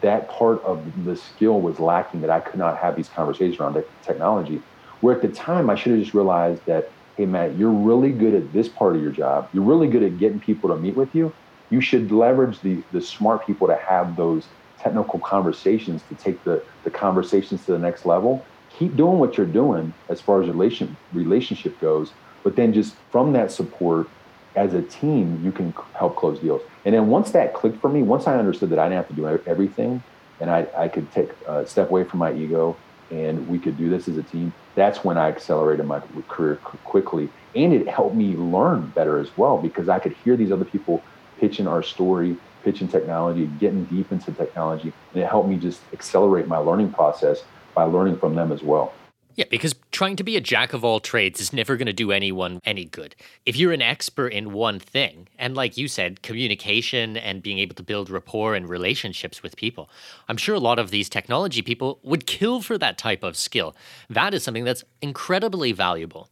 that part of the skill was lacking, that I could not have these conversations around technology. Where at the time, I should have just realized that, hey, Matt, you're really good at this part of your job. You're really good at getting people to meet with you. You should leverage the smart people to have those technical conversations, to take the conversations to the next level. Keep doing what you're doing as far as relationship goes, but then just from that support as a team, you can help close deals. And then once that clicked for me, once I understood that I didn't have to do everything, and I could take a step away from my ego, and we could do this as a team, that's when I accelerated my career quickly. And it helped me learn better as well, because I could hear these other people pitching our story, pitching technology, getting deep into technology. And it helped me just accelerate my learning process by learning from them as well. Yeah, because trying to be a jack of all trades is never going to do anyone any good. If you're an expert in one thing, and like you said, communication and being able to build rapport and relationships with people, I'm sure a lot of these technology people would kill for that type of skill. That is something that's incredibly valuable.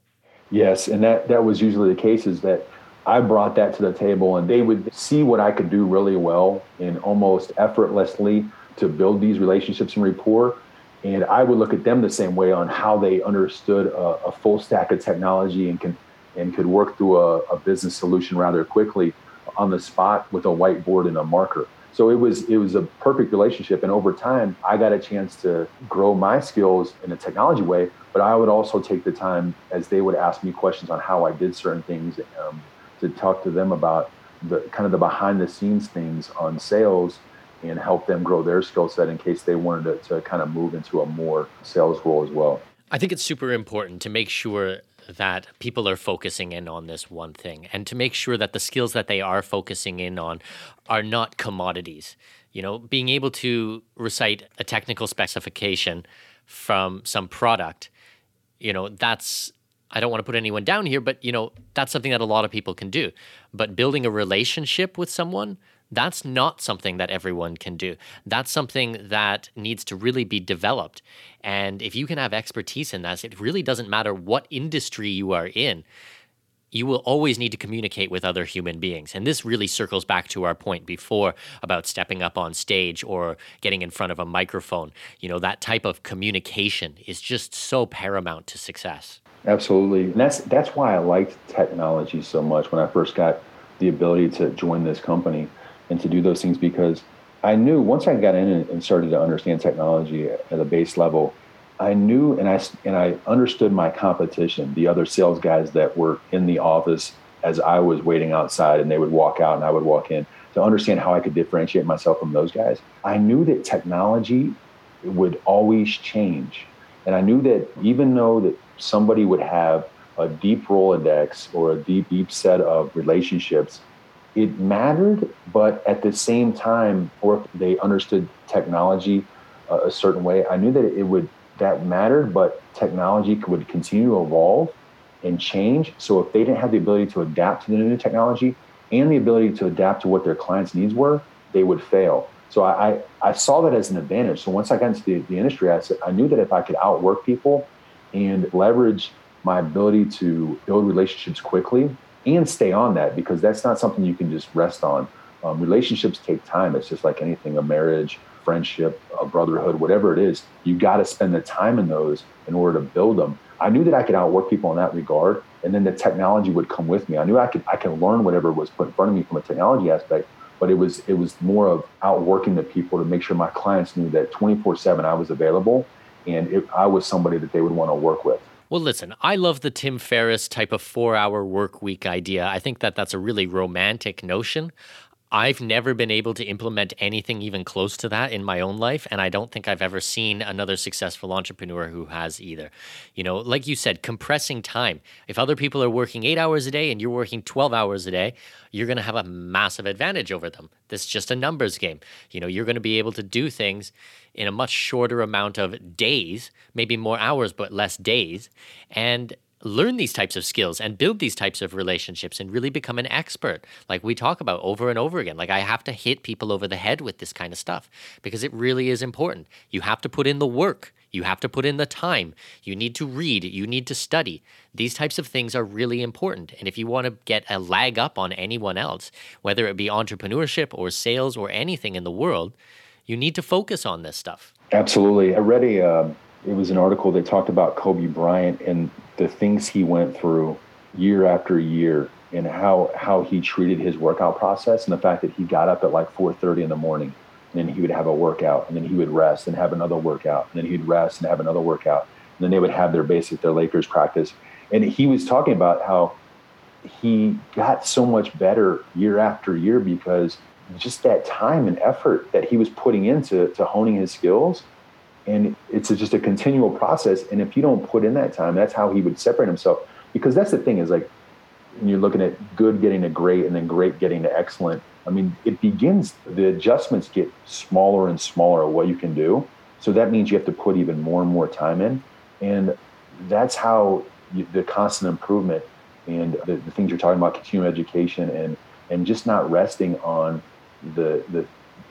Yes, and that was usually the case, is that I brought that to the table, and they would see what I could do really well and almost effortlessly to build these relationships and rapport. And I would look at them the same way on how they understood a full stack of technology and could work through a business solution rather quickly on the spot with a whiteboard and a marker. So it was a perfect relationship. And over time, I got a chance to grow my skills in a technology way, but I would also take the time, as they would ask me questions on how I did certain things, to talk to them about the kind of the behind the scenes things on sales, and help them grow their skill set in case they wanted to kind of move into a more sales role as well. I think it's super important to make sure that people are focusing in on this one thing, and to make sure that the skills that they are focusing in on are not commodities. You know, being able to recite a technical specification from some product, you know, that's, I don't want to put anyone down here, but, you know, that's something that a lot of people can do. But building a relationship with someone, That's not something that everyone can do. That's something that needs to really be developed. And if you can have expertise in that, it really doesn't matter what industry you are in. You will always need to communicate with other human beings. And this really circles back to our point before about stepping up on stage or getting in front of a microphone. You know, that type of communication is just so paramount to success. Absolutely. And that's why I liked technology so much when I first got the ability to join this company and to do those things, because I knew once I got in and started to understand technology at a base level, I knew and I understood my competition, the other sales guys that were in the office as I was waiting outside, and they would walk out and I would walk in, to understand how I could differentiate myself from those guys. I knew that technology would always change. And I knew that even though that somebody would have a deep Rolodex or a deep set of relationships, it mattered, but at the same time, or if they understood technology a certain way, I knew that that mattered, but technology would continue to evolve and change. So if they didn't have the ability to adapt to the new technology and the ability to adapt to what their clients' needs were, they would fail. So I saw that as an advantage. So once I got into the industry, I knew that if I could outwork people and leverage my ability to build relationships quickly and stay on that, because that's not something you can just rest on. Relationships take time. It's just like anything, a marriage, friendship, a brotherhood, whatever it is, you got to spend the time in those in order to build them. I knew that I could outwork people in that regard, and then the technology would come with me. I knew I could learn whatever was put in front of me from a technology aspect, but it was more of outworking the people to make sure my clients knew that 24/7 I was available, and I was somebody that they would want to work with. Well, listen, I love the Tim Ferriss type of 4-hour work week idea. I think that that's a really romantic notion. I've never been able to implement anything even close to that in my own life, and I don't think I've ever seen another successful entrepreneur who has either. You know, like you said, compressing time. If other people are working 8 hours a day and you're working 12 hours a day, you're going to have a massive advantage over them. This is just a numbers game. You know, you're going to be able to do things in a much shorter amount of days, maybe more hours, but less days, and learn these types of skills and build these types of relationships and really become an expert, like we talk about over and over again. Like, I have to hit people over the head with this kind of stuff because it really is important. You have to put in the work. You have to put in the time. You need to read. You need to study. These types of things are really important. And if you want to get a leg up on anyone else, whether it be entrepreneurship or sales or anything in the world, you need to focus on this stuff. Absolutely. I read it was an article that talked about Kobe Bryant and the things he went through year after year, and how he treated his workout process, and the fact that he got up at like 4:30 in the morning, and then he would have a workout, and then he would rest and have another workout, and then he'd rest and have another workout, and then they would have their Lakers practice. And he was talking about how he got so much better year after year because just that time and effort that he was putting into honing his skills. And it's just a continual process. And if you don't put in that time, that's how he would separate himself. Because that's the thing, is like, when you're looking at good getting to great and then great getting to excellent, I mean, the adjustments get smaller and smaller what you can do. So that means you have to put even more and more time in. And that's how the constant improvement and the things you're talking about, continuing education and just not resting on the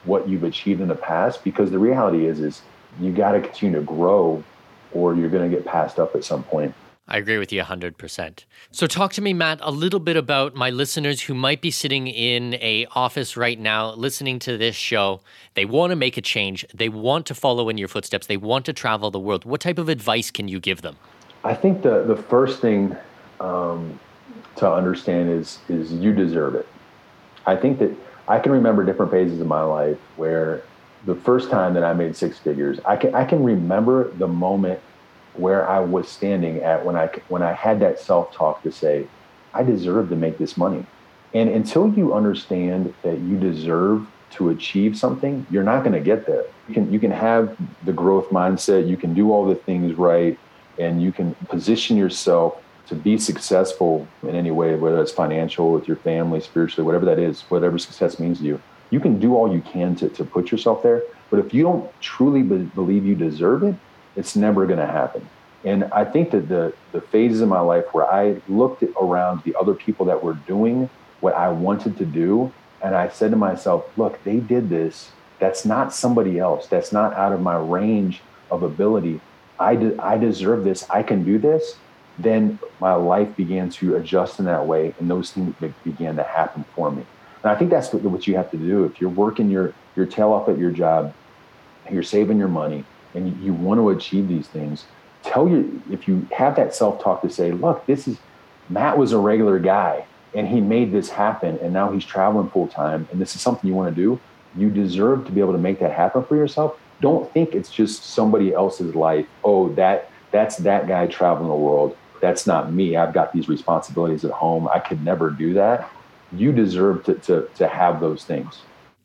what you've achieved in the past. Because the reality is you got to continue to grow, or you're going to get passed up at some point. I agree with you 100%. So talk to me, Matt, a little bit about my listeners who might be sitting in a office right now listening to this show. They want to make a change. They want to follow in your footsteps. They want to travel the world. What type of advice can you give them? I think the first thing to understand is you deserve it. I think that I can remember different phases of my life where the first time that I made six figures, I can remember the moment where I was standing at when I had that self-talk to say, I deserve to make this money. And until you understand that you deserve to achieve something, you're not going to get there. You can have the growth mindset, you can do all the things right, and you can position yourself to be successful in any way, whether it's financial, with your family, spiritually, whatever that is, whatever success means to you. You can do all you can to put yourself there. But if you don't truly believe you deserve it, it's never going to happen. And I think that the phases of my life where I looked around the other people that were doing what I wanted to do And I said to myself, look, they did this. That's not somebody else. That's not out of my range of ability. I deserve this. I can do this. Then my life began to adjust in that way, and those things began to happen for me. And I think that's what you have to do. If you're working your tail off at your job, you're saving your money, and you want to achieve these things, if you have that self-talk to say, look, Matt was a regular guy, and he made this happen, and now he's traveling full-time, and this is something you want to do. You deserve to be able to make that happen for yourself. Don't think it's just somebody else's life. Oh, that's that guy traveling the world. That's not me. I've got these responsibilities at home. I could never do that. You deserve to have those things.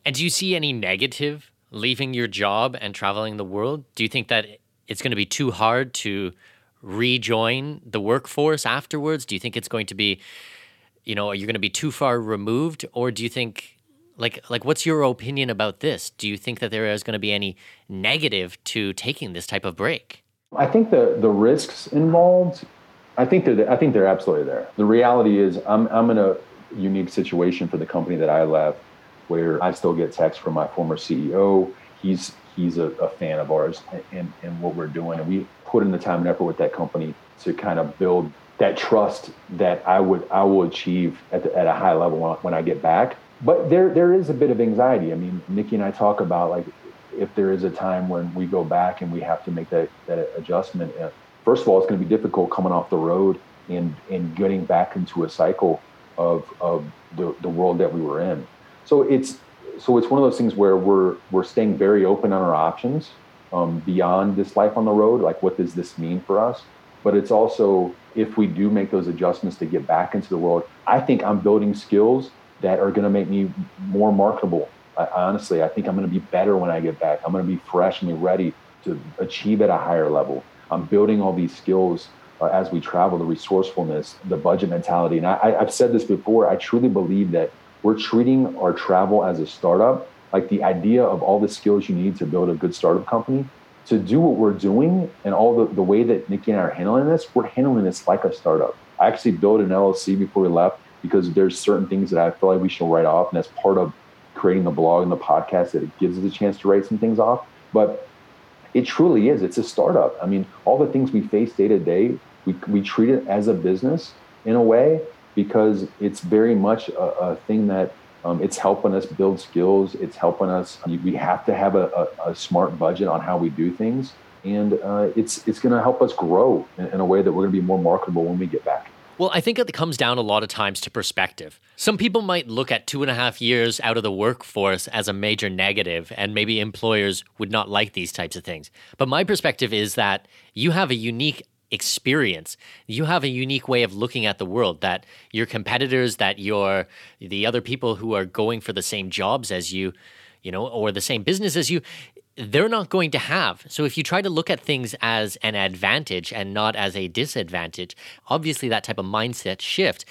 And do you see any negative leaving your job and traveling the world? Do you think that it's going to be too hard to rejoin the workforce afterwards? Do you think it's going to be, you're going to be too far removed? Or do you think, like what's your opinion about this? Do you think that there is going to be any negative to taking this type of break? I think the risks involved, I think they're absolutely there. The reality is I'm in a unique situation for the company that I left, where I still get texts from my former CEO. He's a fan of ours and what we're doing. And we put in the time and effort with that company to kind of build that trust that I will achieve at a high level when I get back. But there is a bit of anxiety. I mean, Nikki and I talk about, like, if there is a time when we go back and we have to make that adjustment, first of all, it's going to be difficult coming off the road and getting back into a cycle of the world that we were in. So it's one of those things where we're staying very open on our options beyond this life on the road. Like, what does this mean for us? But it's also, if we do make those adjustments to get back into the world, I think I'm building skills that are going to make me more marketable. Honestly, I think I'm going to be better when I get back. I'm going to be fresh and be ready to achieve at a higher level. I'm building all these skills as we travel, the resourcefulness, the budget mentality. And I've said this before, I truly believe that we're treating our travel as a startup. Like, the idea of all the skills you need to build a good startup company, to do what we're doing, and all the way that Nikki and I are handling this, we're handling this like a startup. I actually built an LLC before we left, because there's certain things that I feel like we should write off. And that's part of creating the blog and the podcast, that it gives us a chance to write some things off. But it truly is. It's a startup. I mean, all the things we face day to day, we treat it as a business in a way, because it's very much a thing that it's helping us build skills. It's helping us. We have to have a smart budget on how we do things. And it's going to help us grow in a way that we're going to be more marketable when we get back. Well, I think it comes down a lot of times to perspective. Some people might look at 2.5 years out of the workforce as a major negative, and maybe employers would not like these types of things. But my perspective is that you have a unique experience. You have a unique way of looking at the world that your competitors, that the other people who are going for the same jobs as you, or the same business as you, they're not going to have. So if you try to look at things as an advantage and not as a disadvantage, obviously that type of mindset shift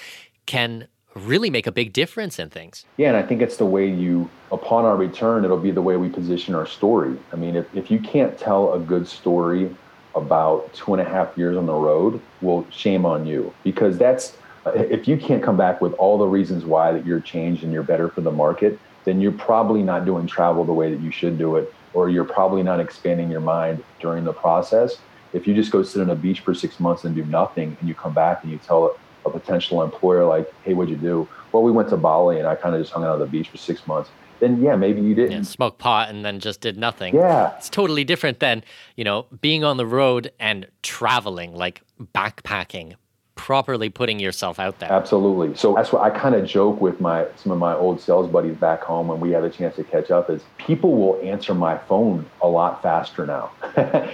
can really make a big difference in things. Yeah, and I think it's the way upon our return, it'll be the way we position our story. I mean, if you can't tell a good story about 2.5 years on the road, well, shame on you. Because if you can't come back with all the reasons why that you're changed and you're better for the market, then you're probably not doing travel the way that you should do it, or you're probably not expanding your mind during the process. If you just go sit on a beach for 6 months and do nothing, and you come back and you tell a potential employer, like, hey, what'd you do? Well, we went to Bali and I kind of just hung out on the beach for 6 months. Then yeah, maybe you didn't. Yeah, smoke pot and then just did nothing. Yeah. It's totally different than, being on the road and traveling, like backpacking, properly putting yourself out there. Absolutely. So that's what I kind of joke with some of my old sales buddies back home when we had a chance to catch up, is people will answer my phone a lot faster now.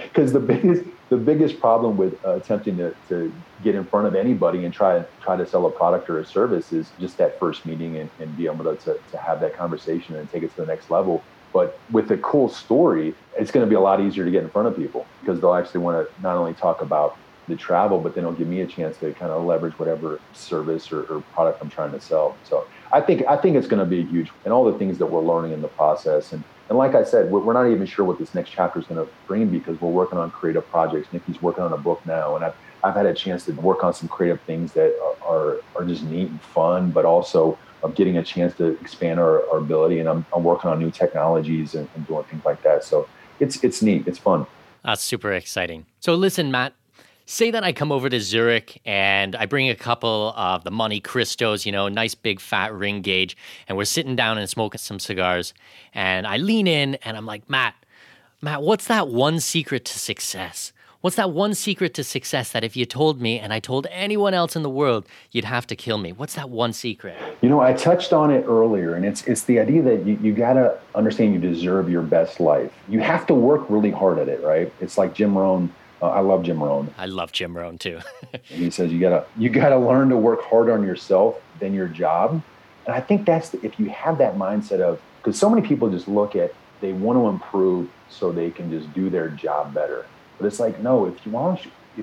Because the biggest problem with attempting to get in front of anybody and try to sell a product or a service is just that first meeting and be able to have that conversation and take it to the next level. But with a cool story, it's going to be a lot easier to get in front of people, because they'll actually want to not only talk about the travel, but then it'll give me a chance to kind of leverage whatever service or product I'm trying to sell. So I think it's going to be huge, and all the things that we're learning in the process. And like I said, we're not even sure what this next chapter is going to bring, because we're working on creative projects. Nikki's working on a book now, and I've had a chance to work on some creative things that are just neat and fun, but also of getting a chance to expand our ability. And I'm working on new technologies and doing things like that. So it's neat. It's fun. That's super exciting. So listen, Matt, say that I come over to Zurich and I bring a couple of the Monte Cristos, you know, nice big fat ring gauge, and we're sitting down and smoking some cigars. And I lean in and I'm like, Matt, what's that one secret to success? What's that one secret to success that if you told me and I told anyone else in the world, you'd have to kill me? What's that one secret? You know, I touched on it earlier, and it's the idea that you got to understand you deserve your best life. You have to work really hard at it, right? It's like Jim Rohn. I love Jim Rohn. I love Jim Rohn too. And he says you gotta learn to work harder on yourself than your job. And I think that's if you have that mindset of, because so many people just look at, they want to improve so they can just do their job better. But it's like, no, if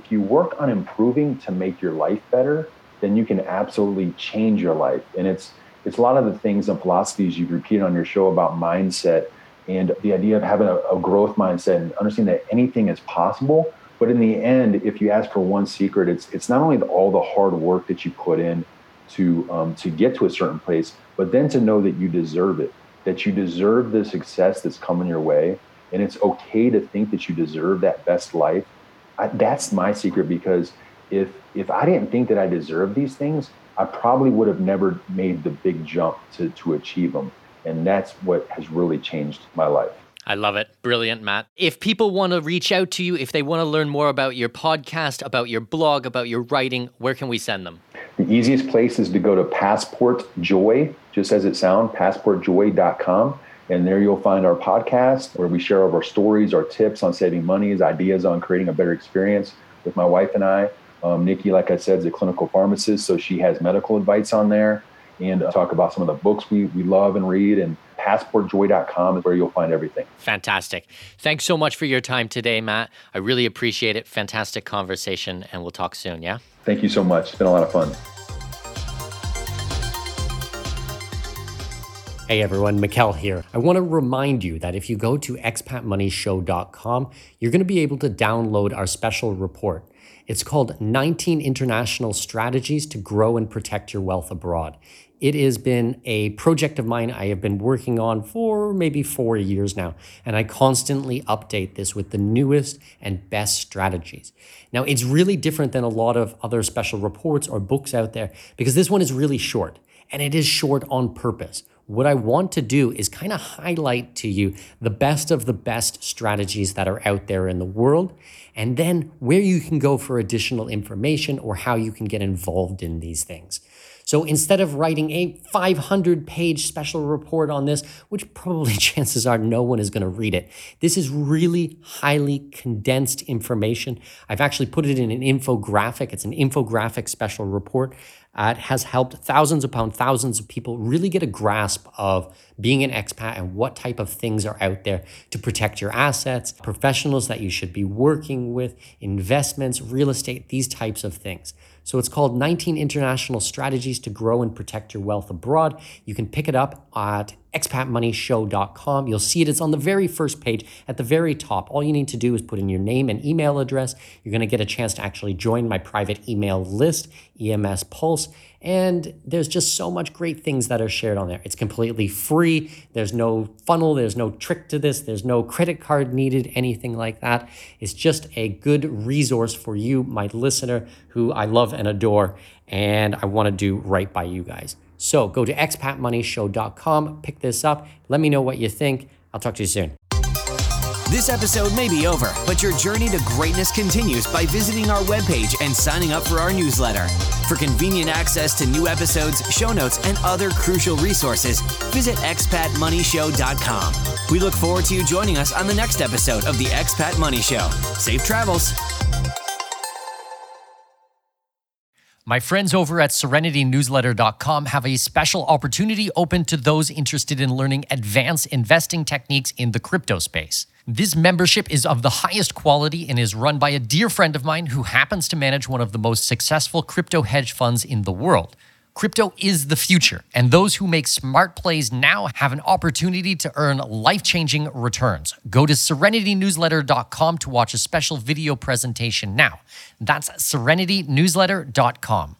you work on improving to make your life better, then you can absolutely change your life. And it's a lot of the things and philosophies you've repeated on your show about mindset and the idea of having a growth mindset and understanding that anything is possible. But in the end, if you ask for one secret, it's not only all the hard work that you put in to get to a certain place, but then to know that you deserve it, that you deserve the success that's coming your way. And it's okay to think that you deserve that best life. That's my secret, because if I didn't think that I deserved these things, I probably would have never made the big jump to achieve them. And that's what has really changed my life. I love it. Brilliant, Matt. If people want to reach out to you, if they want to learn more about your podcast, about your blog, about your writing, where can we send them? The easiest place is to go to PassportJoy, just as it sounds, PassportJoy.com. And there you'll find our podcast where we share our stories, our tips on saving monies, ideas on creating a better experience with my wife and I. Nikki, like I said, is a clinical pharmacist, so she has medical advice on there. And talk about some of the books we love and read. And PassportJoy.com is where you'll find everything. Fantastic. Thanks so much for your time today, Matt. I really appreciate it. Fantastic conversation. And we'll talk soon, yeah? Thank you so much. It's been a lot of fun. Hey everyone, Mikkel here. I want to remind you that if you go to expatmoneyshow.com, you're going to be able to download our special report. It's called 19 International Strategies to Grow and Protect Your Wealth Abroad. It has been a project of mine I have been working on for maybe 4 years now, and I constantly update this with the newest and best strategies. Now, it's really different than a lot of other special reports or books out there, because this one is really short, and it is short on purpose. What I want to do is kind of highlight to you the best strategies that are out there in the world, and then where you can go for additional information or how you can get involved in these things. So instead of writing a 500-page special report on this, which probably chances are no one is going to read it, this is really highly condensed information. I've actually put it in an infographic. It's an infographic special report. It has helped thousands upon thousands of people really get a grasp of being an expat and what type of things are out there to protect your assets, professionals that you should be working with, investments, real estate, these types of things. So it's called 19 International Strategies to Grow and Protect Your Wealth Abroad. You can pick it up at expatmoneyshow.com. You'll see it. It's on the very first page at the very top. All you need to do is put in your name and email address. You're going to get a chance to actually join my private email list, EMS Pulse. And there's just so much great things that are shared on there. It's completely free. There's no funnel. There's no trick to this. There's no credit card needed, anything like that. It's just a good resource for you, my listener, who I love and adore, and I want to do right by you guys. So go to expatmoneyshow.com, pick this up. Let me know what you think. I'll talk to you soon. This episode may be over, but your journey to greatness continues by visiting our webpage and signing up for our newsletter. For convenient access to new episodes, show notes, and other crucial resources, visit expatmoneyshow.com. We look forward to you joining us on the next episode of the Expat Money Show. Safe travels. My friends over at SerenityNewsletter.com have a special opportunity open to those interested in learning advanced investing techniques in the crypto space. This membership is of the highest quality and is run by a dear friend of mine who happens to manage one of the most successful crypto hedge funds in the world. Crypto is the future, and those who make smart plays now have an opportunity to earn life-changing returns. Go to SerenityNewsletter.com to watch a special video presentation now. That's SerenityNewsletter.com.